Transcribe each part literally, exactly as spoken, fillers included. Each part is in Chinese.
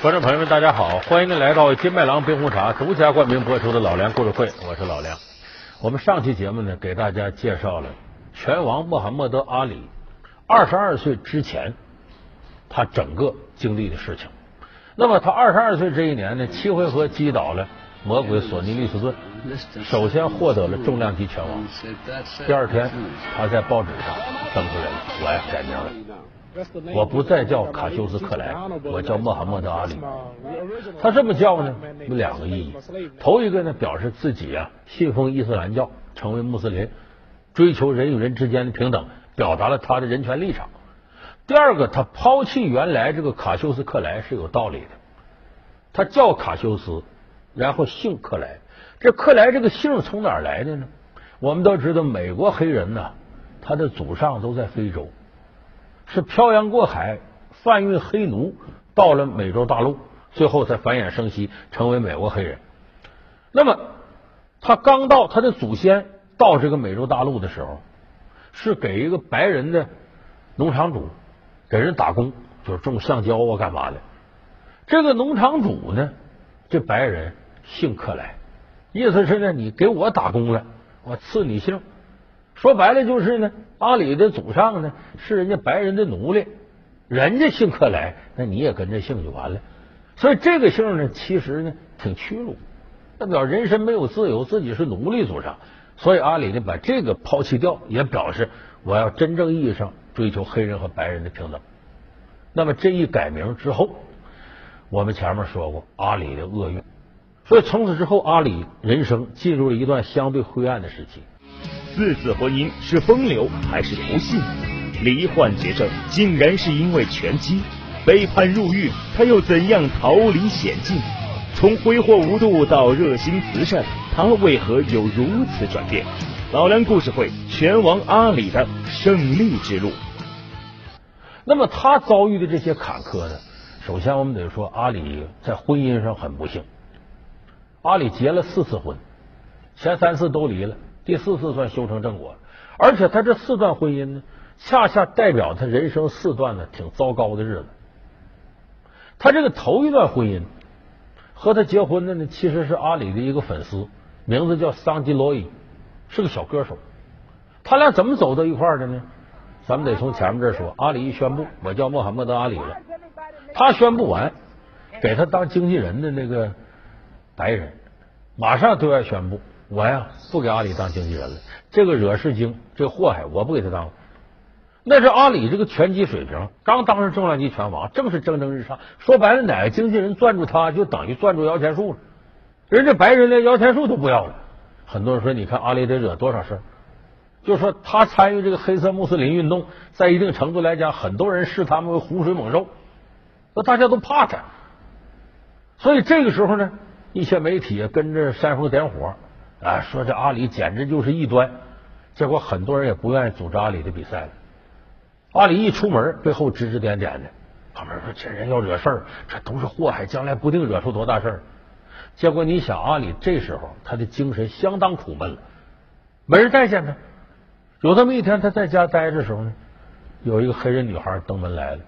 观众朋友们，大家好，欢迎您来到金麦郎冰红茶独家冠名播出的《老梁故事会》，我是老梁。我们上期节目呢，给大家介绍了拳王穆罕默德·阿里二十二岁之前他整个经历的事情。那么他二十二岁这一年呢，七回合击倒了魔鬼索尼利斯顿，首先获得了重量级拳王。第二天，他在报纸上登出来了，我要改名了。我不再叫卡修斯克莱，我叫穆罕默德阿里。他这么叫呢，有两个意义。头一个呢，表示自己啊信奉伊斯兰教，成为穆斯林，追求人与人之间的平等，表达了他的人权立场。第二个，他抛弃原来这个卡修斯克莱是有道理的。他叫卡修斯，然后姓克莱。这克莱这个姓从哪儿来的呢？我们都知道，美国黑人呢、啊，他的祖上都在非洲。是漂洋过海贩运黑奴到了美洲大陆，最后才繁衍生息成为美国黑人。那么他刚到他的祖先到这个美洲大陆的时候，是给一个白人的农场主给人打工，就是种橡胶啊干嘛的。这个农场主呢，这白人姓克莱，意思是呢，你给我打工了，我赐你姓。说白了就是呢，阿里的祖上呢是人家白人的奴隶，人家姓克莱，那你也跟着姓就完了。所以这个姓呢，其实呢挺屈辱，代表人身没有自由，自己是奴隶祖上。所以阿里呢把这个抛弃掉，也表示我要真正意义上追求黑人和白人的平等。那么这一改名之后，我们前面说过阿里的厄运，所以从此之后阿里人生进入了一段相对灰暗的时期。四次婚姻是风流还是不幸？罹患绝症竟然是因为拳击，被判入狱，他又怎样逃离险境？从挥霍无度到热心慈善，他为何有如此转变？老梁故事会，拳王阿里的胜利之路。那么他遭遇的这些坎坷呢？首先我们得说阿里在婚姻上很不幸，阿里结了四次婚，前三次都离了，第四次算修成正果。而且他这四段婚姻呢，恰恰代表他人生四段呢挺糟糕的日子。他这个头一段婚姻和他结婚的呢，其实是阿里的一个粉丝，名字叫桑吉洛伊，是个小歌手。他俩怎么走到一块儿的呢？咱们得从前面这说。阿里一宣布我叫穆罕默德阿里了，他宣布完，给他当经纪人的那个白人马上对外宣布，我呀不给阿里当经纪人了，这个惹事精，这祸害，我不给他当了。那是阿里这个拳击水平刚当上重量级拳王，正是蒸蒸日上。说白了，哪个经纪人攥住他，就等于攥住摇钱树了。人家白人连摇钱树都不要了。很多人说，你看阿里得惹多少事儿？就说他参与这个黑色穆斯林运动，在一定程度来讲，很多人视他们为洪水猛兽，那大家都怕他。所以这个时候呢，一些媒体也跟着煽风点火。啊，说这阿里简直就是异端，结果很多人也不愿意组织阿里的比赛了。阿里一出门，背后指指点点的，旁边说这人要惹事儿，这都是祸害，将来不定惹出多大事儿。结果你想，阿里这时候他的精神相当苦闷了，没人待见他。有这么一天，他在家待着的时候呢，有一个黑人女孩登门来了，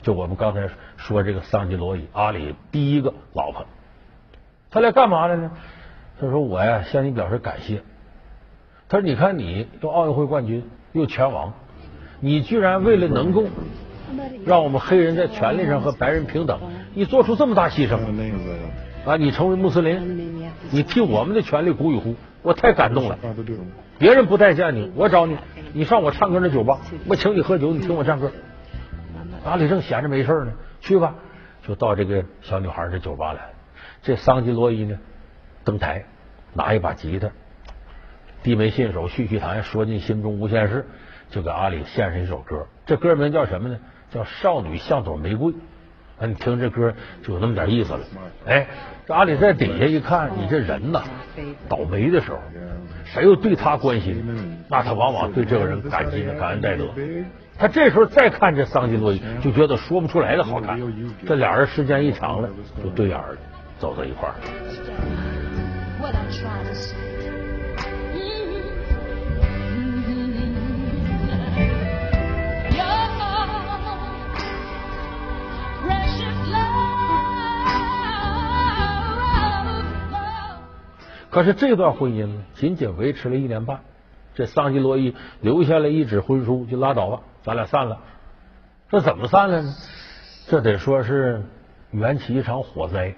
就我们刚才说这个桑吉罗伊，阿里第一个老婆。他来干嘛来呢？他说我呀向你表示感谢，他说你看你又奥运会冠军又拳王，你居然为了能够让我们黑人在权利上和白人平等，你做出这么大牺牲啊！你成为穆斯林，你替我们的权利鼓与呼，我太感动了。别人不待见你，我找你，你上我唱歌的酒吧，我请你喝酒，你听我唱歌。阿里正闲着没事呢，去吧，就到这个小女孩这酒吧来。这桑吉罗伊呢登台，拿一把吉他，低眉信手，絮絮谈，说尽心中无限事，就给阿里献上一首歌。这歌名叫什么呢？叫《少女像朵玫瑰》。啊，你听这歌就有那么点意思了。哎，这阿里在底下一看，你这人呐，倒霉的时候，谁又对他关心，那他往往对这个人感激感恩戴德。他这时候再看这桑吉洛伊，就觉得说不出来的好看。这俩人时间一长了，就对眼了，走到一块儿。What I'm trying to say. Mm-hmm. Your precious love. 可是这段婚姻仅仅维持了一年半，这桑吉洛伊留下了一纸婚书，就拉倒吧，咱俩散了。这怎么散了呢？这得说是缘起一场火灾。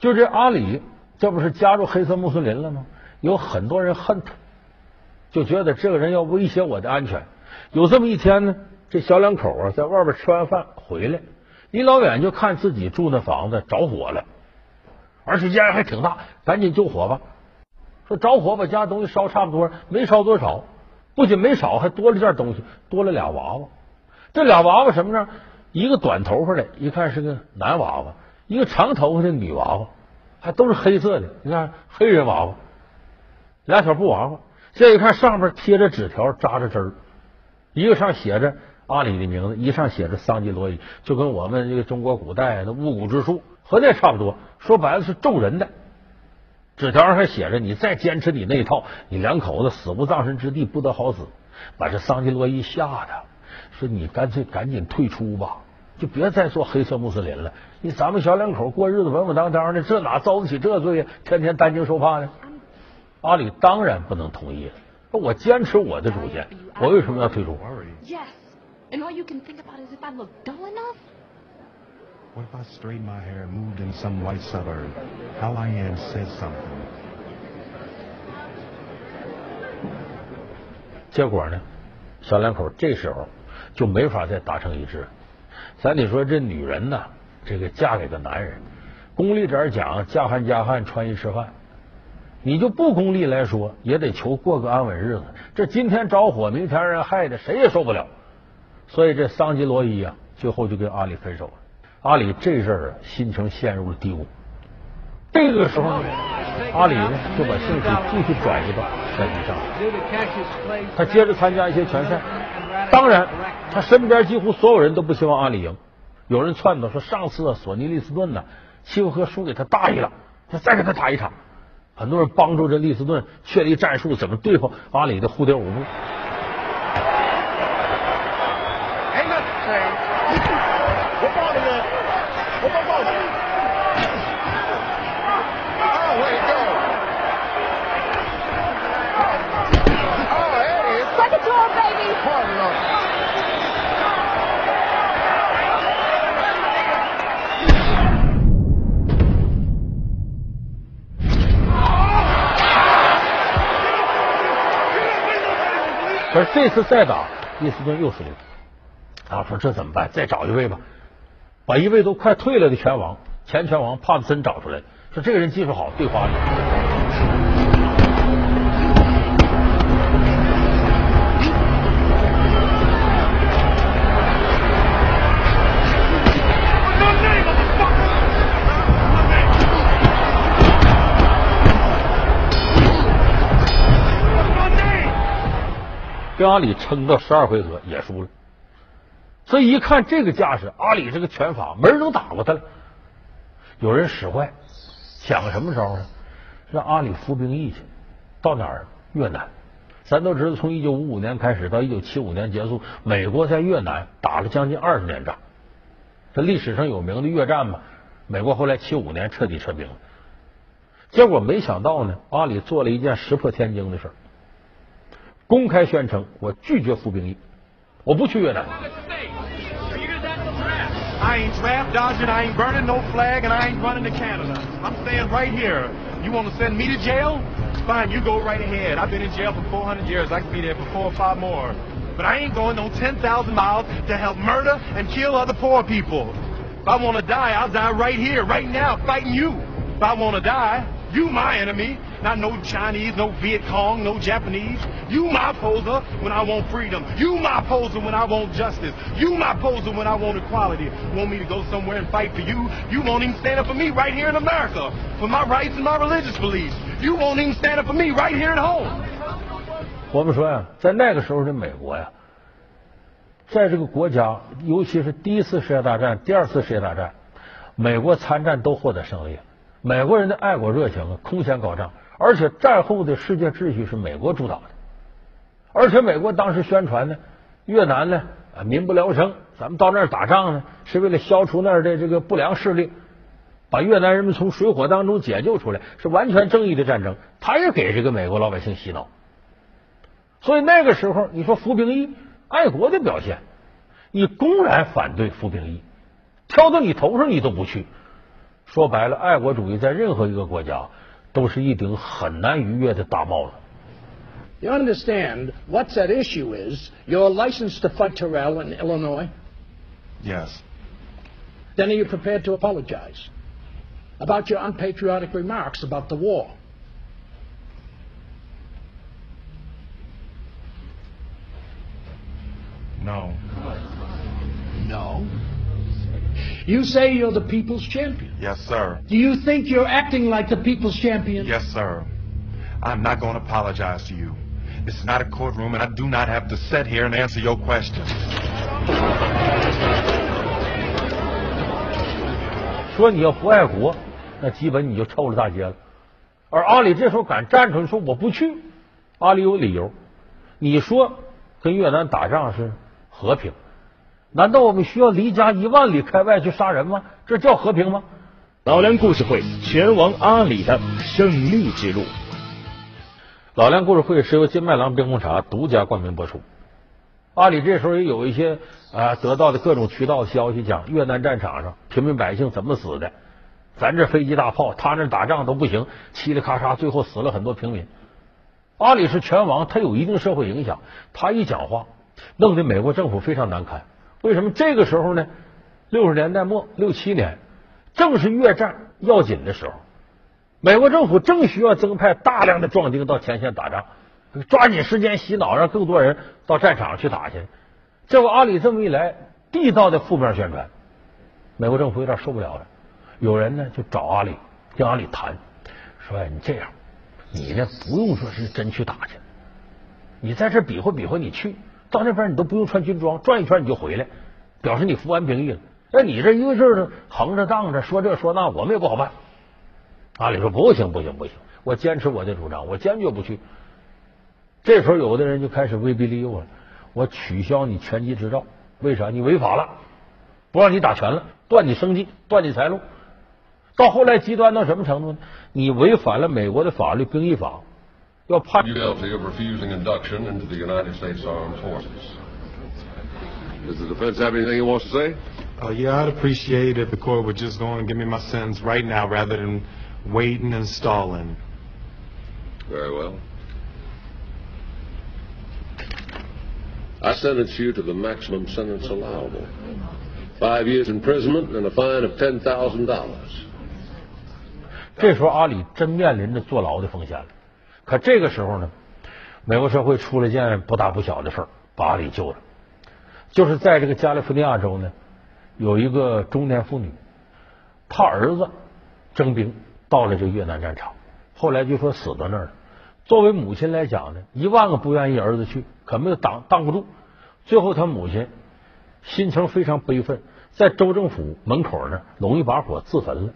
就这阿里，这不是加入黑色穆斯林了吗？有很多人恨他，就觉得这个人要威胁我的安全。有这么一天呢，这小两口啊在外边吃完饭回来，离老远就看自己住那房子着火了，而且家还挺大，赶紧救火吧。说着火把家东西烧差不多，没烧多少，不仅没少，还多了件东西，多了俩娃娃。这俩娃娃什么样？一个短头发的，一看是个男娃娃；一个长头发的女娃娃，还都是黑色的，你看黑人娃娃，俩小布娃娃。这一看上面贴着纸条，扎着针儿，一个上写着阿里的名字，一上写着桑吉罗伊，就跟我们这个中国古代的巫蛊之术和那差不多，说白了是咒人的。纸条上还写着：“你再坚持你那一套，你两口子死无葬身之地，不得好死。”把这桑吉罗伊吓得说：“你干脆赶紧退出吧，就别再做黑色穆斯林了。你咱们小两口过日子稳稳当当的，这哪遭得起这罪呀？天天担惊受怕呢。”阿里当然不能同意了，我坚持我的主见，我为什么要退出？ Yes, and all you can think about is if I look dull enough. What if I straightened my hair and moved in some white suburb? How I am says something. 结果呢，小两口这时候就没法再达成一致。咱得说这女人呢，这个嫁给个男人，功利点讲，嫁汉嫁汉，穿衣吃饭。你就不功利来说，也得求过个安稳日子。这今天着火，明天让人害的，谁也受不了。所以这桑吉罗伊啊，最后就跟阿里分手了。阿里这阵儿啊，心情陷入了低谷。这个时候呢，阿里呢就把兴趣继续转移到拳击上，他接着参加一些拳赛。当然，他身边几乎所有人都不希望阿里赢。有人撺掇说，上次啊，索尼利斯顿呢，契诃夫输给他大意了，他再给他打一场。很多人帮助这利斯顿确立战术，怎么对付阿里的蝴蝶舞步。可是这次再打，利斯顿又输了。他说：“这怎么办？再找一位吧，把一位都快退了的拳王、前拳王帕特森找出来。说这个人技术好，对付阿里。”跟阿里撑到十二回合也输了，所以一看这个架势，阿里这个拳法没人能打过他了。有人使坏，想个什么招呢？让阿里服兵役去，到哪儿？越南。咱都知道，从一九五五年开始到一九七五年结束，美国在越南打了将近二十年仗。这历史上有名的越战嘛，美国后来七五年彻底撤兵了。结果没想到呢，阿里做了一件石破天惊的事儿。公开宣称，我拒绝服兵役，我不去越南。You my enemy, not no Chinese, no Viet Cong, no Japanese. You my poser when I want freedom. You my poser when I want justice. You my poser when I want equality. Want me to go somewhere and fight for you? You won't even stand up for me right here in America, for my rights and my religious beliefs. You won't even stand up for me right here at home. 我们说呀，在那个时候的美国呀，在这个国家，尤其是第一次世界大战、第二次世界大战，美国参战都获得胜利。美国人的爱国热情空前高涨，而且战后的世界秩序是美国主导的。而且美国当时宣传呢，越南呢、啊、民不聊生，咱们到那儿打仗呢是为了消除那儿的这个不良势力。把越南人们从水火当中解救出来，是完全正义的战争。他也给这个美国老百姓洗脑，所以那个时候你说服兵役，爱国的表现，你公然反对服兵役，挑到你头上你都不去。说白了，爱国主义在任何一个国家都是一顶很难逾越的大帽子。You understand what's at issue is your license to fight Terrell in Illinois? Yes. Then are you prepared to apologize about your unpatriotic remarks about the war? No. No? You say you're the people's champion. Yes, sir. Do you think you're acting like the people's champion? Yes, sir. I'm not going to apologize to you. This is not a courtroom, and I do not have to sit here and answer your questions. 说你要不爱国，那基本你就臭了大街了。而阿里这时候敢站出来说我不去，阿里有理由。你说跟越南打仗是和平，难道我们需要离家一万里开外去杀人吗？这叫和平吗？老梁故事会，拳王阿里的胜利之路。老梁故事会是由金麦郎冰红茶独家冠名播出。阿里这时候也有一些啊得到的各种渠道的消息，讲越南战场上平民百姓怎么死的，咱这飞机大炮，他那打仗都不行，嘁哩咔嚓，最后死了很多平民。阿里是拳王，他有一定社会影响，他一讲话，弄得美国政府非常难堪。为什么这个时候呢？六十年代末，六七年，正是越战要紧的时候，美国政府正需要增派大量的壮丁到前线打仗。抓紧时间洗脑，让更多人到战场去打去。结果阿里这么一来，地道的负面宣传，美国政府有点受不了了。有人呢就找阿里，跟阿里谈，说：“哎，你这样，你呢不用说是真去打去，你在这比划比划，你去到那边你都不用穿军装，转一圈你就回来，表示你服完兵役了。那你这一个劲儿的横着荡着说这说那，我们也不好办。”阿里说：“不行不行不行，我坚持我的主张，我坚决不去。”这时候，有的人就开始威逼利诱了。我取消你拳击执照，为啥？你违法了，不让你打拳了，断你生计，断你财路。到后来极端到什么程度呢？你违反了美国的法律《兵役法》，要判。Guilty of refusing induction into the United States Armed Forces. Does the defense have anything he wants to say? Uh, yeah, I'd appreciate if the court would just go and give me my sentence right now, rather than waiting and stalling. Very well. I sentence you to the maximum sentence allowable. Five years imprisonment and a fine of ten thousand dollars. 这时候阿里真面临着坐牢的风险了。可这个时候呢，美国社会出了件不大不小的事儿，把阿里救了。就是在这个加利福尼亚州呢，有一个中年妇女，她儿子征兵到了这个越南战场，后来就说死到那儿了。作为母亲来讲呢，一万个不愿意儿子去，可没有挡挡不住。最后他母亲心情非常悲愤，在州政府门口呢拢一把火自焚了。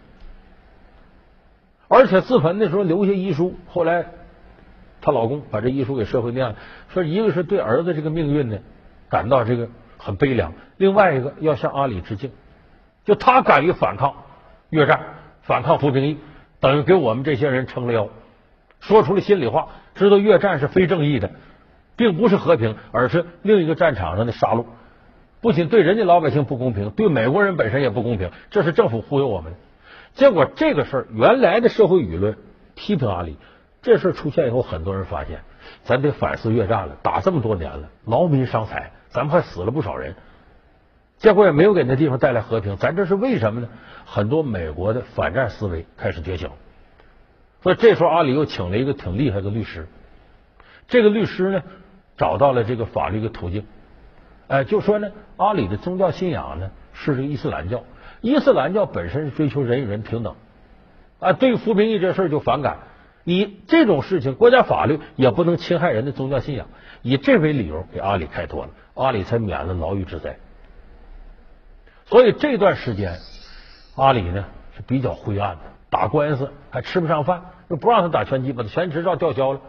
而且自焚的时候留下遗书，后来她老公把这遗书给社会念了，说一个是对儿子这个命运呢感到这个很悲凉，另外一个要向阿里致敬，就他敢于反抗越战，反抗服兵役，等于给我们这些人撑了腰。说出了心里话，知道越战是非正义的，并不是和平，而是另一个战场上的杀戮。不仅对人家老百姓不公平，对美国人本身也不公平，这是政府忽悠我们的。结果这个事儿，原来的社会舆论批评阿里，这事儿出现以后，很多人发现咱得反思越战了，打这么多年了，劳民伤财，咱们还死了不少人，结果也没有给那地方带来和平，咱这是为什么呢？很多美国的反战思维开始觉醒。所以这时候阿里又请了一个挺厉害的律师，这个律师呢找到了这个法律的途径，哎，就说呢阿里的宗教信仰呢是这个伊斯兰教，伊斯兰教本身是追求人与人平等，啊，对服兵役这事儿就反感，你这种事情国家法律也不能侵害人的宗教信仰，以这为理由给阿里开脱了，阿里才免了牢狱之灾。所以这段时间阿里呢是比较灰暗的。打官司还吃不上饭，又不让他打拳击，把他拳击执照吊销了。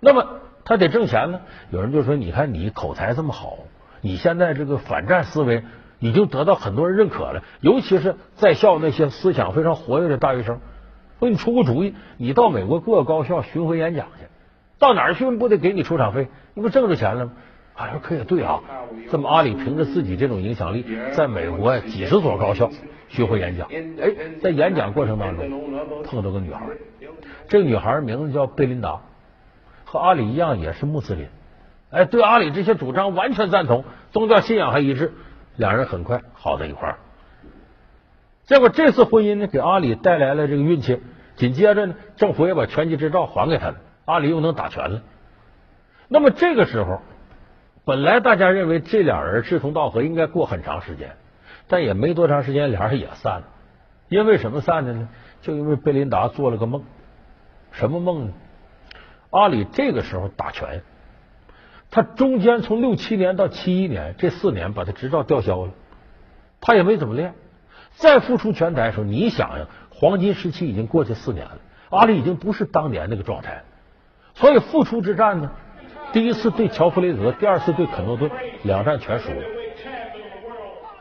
那么他得挣钱呢。有人就说：“你看你口才这么好，你现在这个反战思维已经得到很多人认可了，尤其是在校那些思想非常活跃的大学生，说你出个主意，你到美国各个高校巡回演讲去，到哪儿去不得给你出场费，你不挣着钱了吗？啊，说可也对啊，这么阿里凭着自己这种影响力，在美国几十所高校巡回演讲，哎，在演讲过程当中碰到个女孩，这个女孩名字叫贝琳达，和阿里一样也是穆斯林，哎，对阿里这些主张完全赞同，宗教信仰还一致，两人很快好在一块儿。结果这次婚姻呢，给阿里带来了这个运气，紧接着呢，政府也把拳击执照还给他了，阿里又能打拳了。那么这个时候，本来大家认为这俩人志同道合，应该过很长时间，但也没多长时间，俩人也散了。因为什么散的呢？就因为贝琳达做了个梦。什么梦呢？阿里这个时候打拳，他中间从六七年到七一年这四年把他执照吊销了，他也没怎么练。再复出拳台的时候，你想想，黄金时期已经过去四年了，阿里已经不是当年那个状态，所以复出之战呢，第一次对乔弗雷泽，第二次对肯诺顿，两战全输了，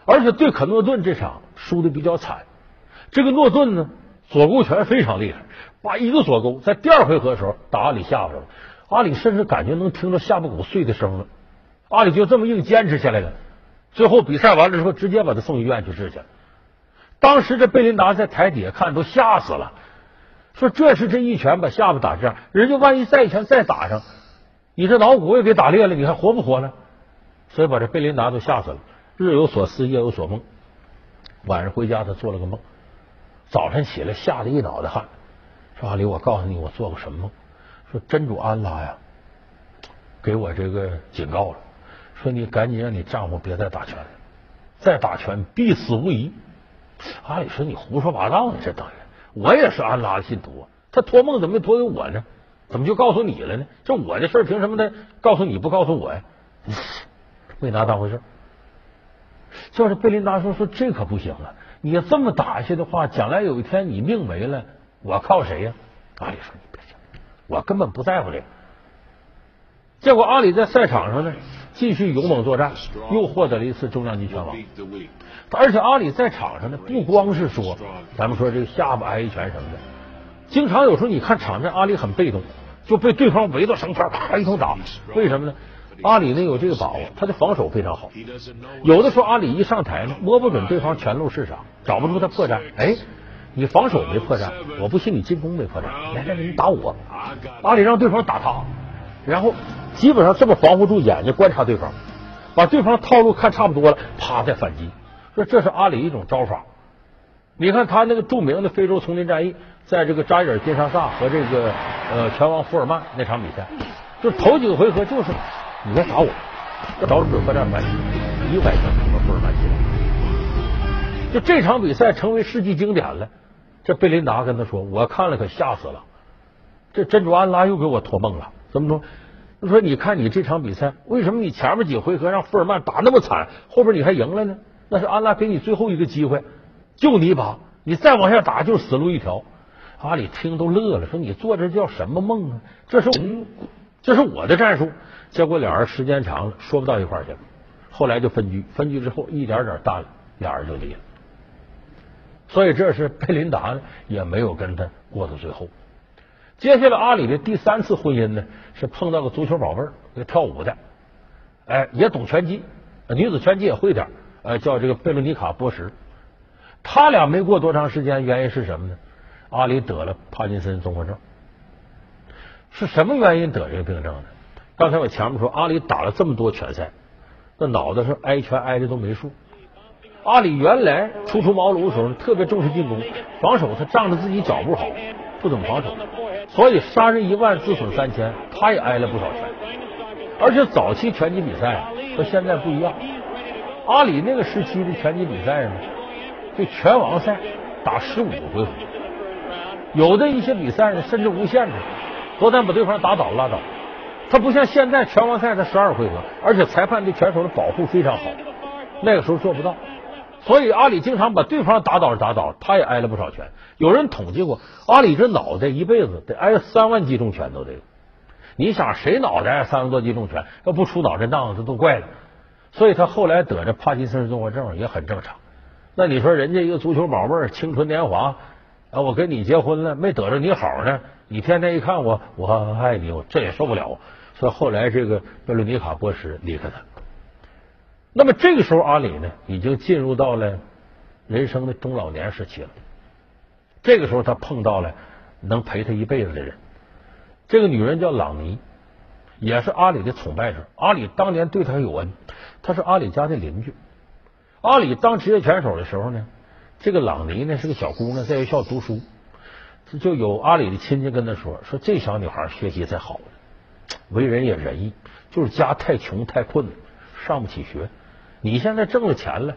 而且对肯诺顿这场输的比较惨。这个诺顿呢，左勾拳非常厉害，把一个左勾在第二回合的时候打阿里下巴上了，阿里甚至感觉能听到下巴骨碎的声了，阿里就这么硬坚持下来了，最后比赛完了之后直接把他送医院去治去了。当时这贝琳达在台底下看都吓死了，说这是这一拳把下巴打这样，人家万一再一拳再打上，你这脑骨也给打裂了，你还活不活了？所以把这贝琳达都吓死了。日有所思夜有所梦，晚上回家他做了个梦，早晨起来吓得一脑袋汗，说阿里，我告诉你我做过什么梦，说真主安拉呀给我这个警告了，说你赶紧让你丈夫别再打拳了，再打拳必死无疑。阿里说你胡说八道呢，这当然我也是安拉的信徒，他托梦怎么没托给我呢？怎么就告诉你了呢？这我的事儿凭什么得告诉你不告诉我呀？没拿当回事。就是贝琳达说说这可不行啊，你这么打下去的话，将来有一天你命没了，我靠谁呀？阿里说你别想，我根本不在乎这个。结果阿里在赛场上呢继续勇猛作战，又获得了一次重量级拳王。而且阿里在场上呢不光是说咱们说这个下巴挨一拳什么的，经常有时候你看场面阿里很被动，就被对方围到绳圈啪一通打。为什么呢？阿里呢有这个把握，他的防守非常好，有的时候阿里一上台呢摸不准对方拳路是啥，找不出他破绽，哎，你防守没破绽，我不信你进攻没破绽，来来来你打我，阿里让对方打他，然后基本上这么防护住眼睛观察对方，把对方套路看差不多了，啪再反击。说这是阿里一种招法。你看他那个著名的非洲丛林战役，在这个扎伊尔金沙萨和这个呃拳王福尔曼那场比赛，就头几个回合就是你来打我，我找准破绽反击，一百拳把福尔曼击倒。就这场比赛成为世纪经典了。这贝琳达跟他说：“我看了可吓死了，这真主安拉又给我托梦了。”怎么说？就说你看你这场比赛，为什么你前面几回合让福尔曼打那么惨，后边你还赢了呢？那是安拉给你最后一个机会，救你一把，你再往下打就是死路一条。阿里听都乐了，说你做这叫什么梦啊？这是这是我的战术。结果俩人时间长了说不到一块去了，后来就分居。分居之后一点点淡了，俩人就离了。所以这是贝琳达呢也没有跟他过到最后。接下来阿里的第三次婚姻呢，是碰到个足球宝贝，那跳舞的，哎，也懂拳击，女子拳击也会点，呃，叫这个贝伦尼卡·波什。他俩没过多长时间，原因是什么呢？阿里得了帕金森综合症。是什么原因得这个病症呢？刚才我前面说，阿里打了这么多拳赛，那脑袋上挨拳挨的都没数。阿里原来初出茅庐的时候特别重视进攻，防守他仗着自己脚步好，不怎么防守。所以杀人一万自损三千，他也挨了不少拳。而且早期拳击比赛和现在不一样，阿里那个时期的拳击比赛呢，就拳王赛打十五个回合，有的一些比赛呢甚至无限制，多单把对方打倒拉倒。他不像现在拳王赛才十二回合，而且裁判对拳手的保护非常好，那个时候做不到。所以阿里经常把对方打倒打倒，他也挨了不少拳。有人统计过，阿里这脑袋一辈子得挨三万击中拳都得。你想谁脑袋挨三万多击中拳，要不出脑震荡，这都怪了。所以他后来得着帕金森综合症也很正常。那你说人家一个足球宝贝，青春年华啊，我跟你结婚了，没得着你好呢，你天天一看我，我爱你，我这也受不了。所以后来这个贝伦尼卡博士离开他。那么这个时候阿里呢，已经进入到了人生的中老年时期了。这个时候他碰到了能陪他一辈子的人，这个女人叫朗尼，也是阿里的崇拜者。阿里当年对她有恩，她是阿里家的邻居。阿里当职业拳手的时候呢，这个朗尼呢是个小姑娘，在学校读书，就有阿里的亲戚跟她说，说这小女孩学习才好，为人也仁义，就是家太穷太困了，上不起学，你现在挣了钱了，